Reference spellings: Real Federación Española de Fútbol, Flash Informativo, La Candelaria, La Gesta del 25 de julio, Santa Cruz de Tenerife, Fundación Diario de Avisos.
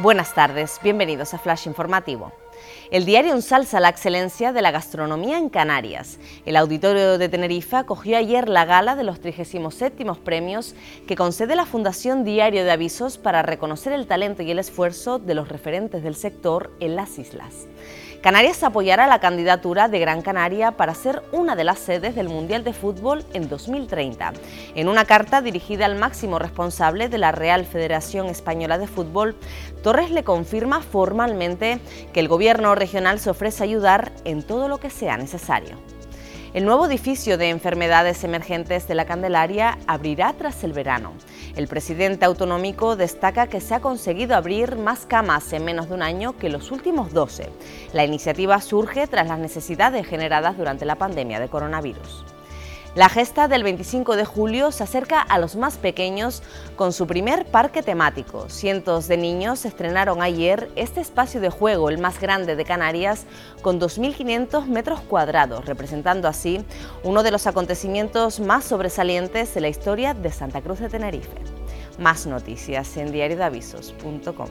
Buenas tardes, bienvenidos a Flash Informativo. El diario ensalza la excelencia de la gastronomía en Canarias. El Auditorio de Tenerife acogió ayer la gala de los 37º premios que concede la Fundación Diario de Avisos para reconocer el talento y el esfuerzo de los referentes del sector en las islas. Canarias apoyará la candidatura de Gran Canaria para ser una de las sedes del Mundial de Fútbol en 2030. En una carta dirigida al máximo responsable de la Real Federación Española de Fútbol, Torres le confirma formalmente que el Gobierno regional se ofrece a ayudar en todo lo que sea necesario. El nuevo edificio de enfermedades emergentes de La Candelaria abrirá tras el verano. El presidente autonómico destaca que se ha conseguido abrir más camas en menos de un año que los últimos 12. La iniciativa surge tras las necesidades generadas durante la pandemia de coronavirus. La Gesta del 25 de julio se acerca a los más pequeños con su primer parque temático. Cientos de niños estrenaron ayer este espacio de juego, el más grande de Canarias, con 2.500 metros cuadrados, representando así uno de los acontecimientos más sobresalientes de la historia de Santa Cruz de Tenerife. Más noticias en diariodeavisos.com.